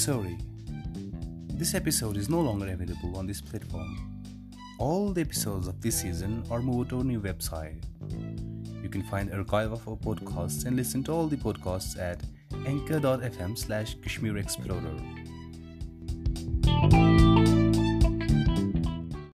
sorry. This episode is no longer available on this platform. All the episodes of this season are moved to our new website. You can find archive of our podcasts and listen to all the podcasts at anchor.fm/Kashmir Explorer.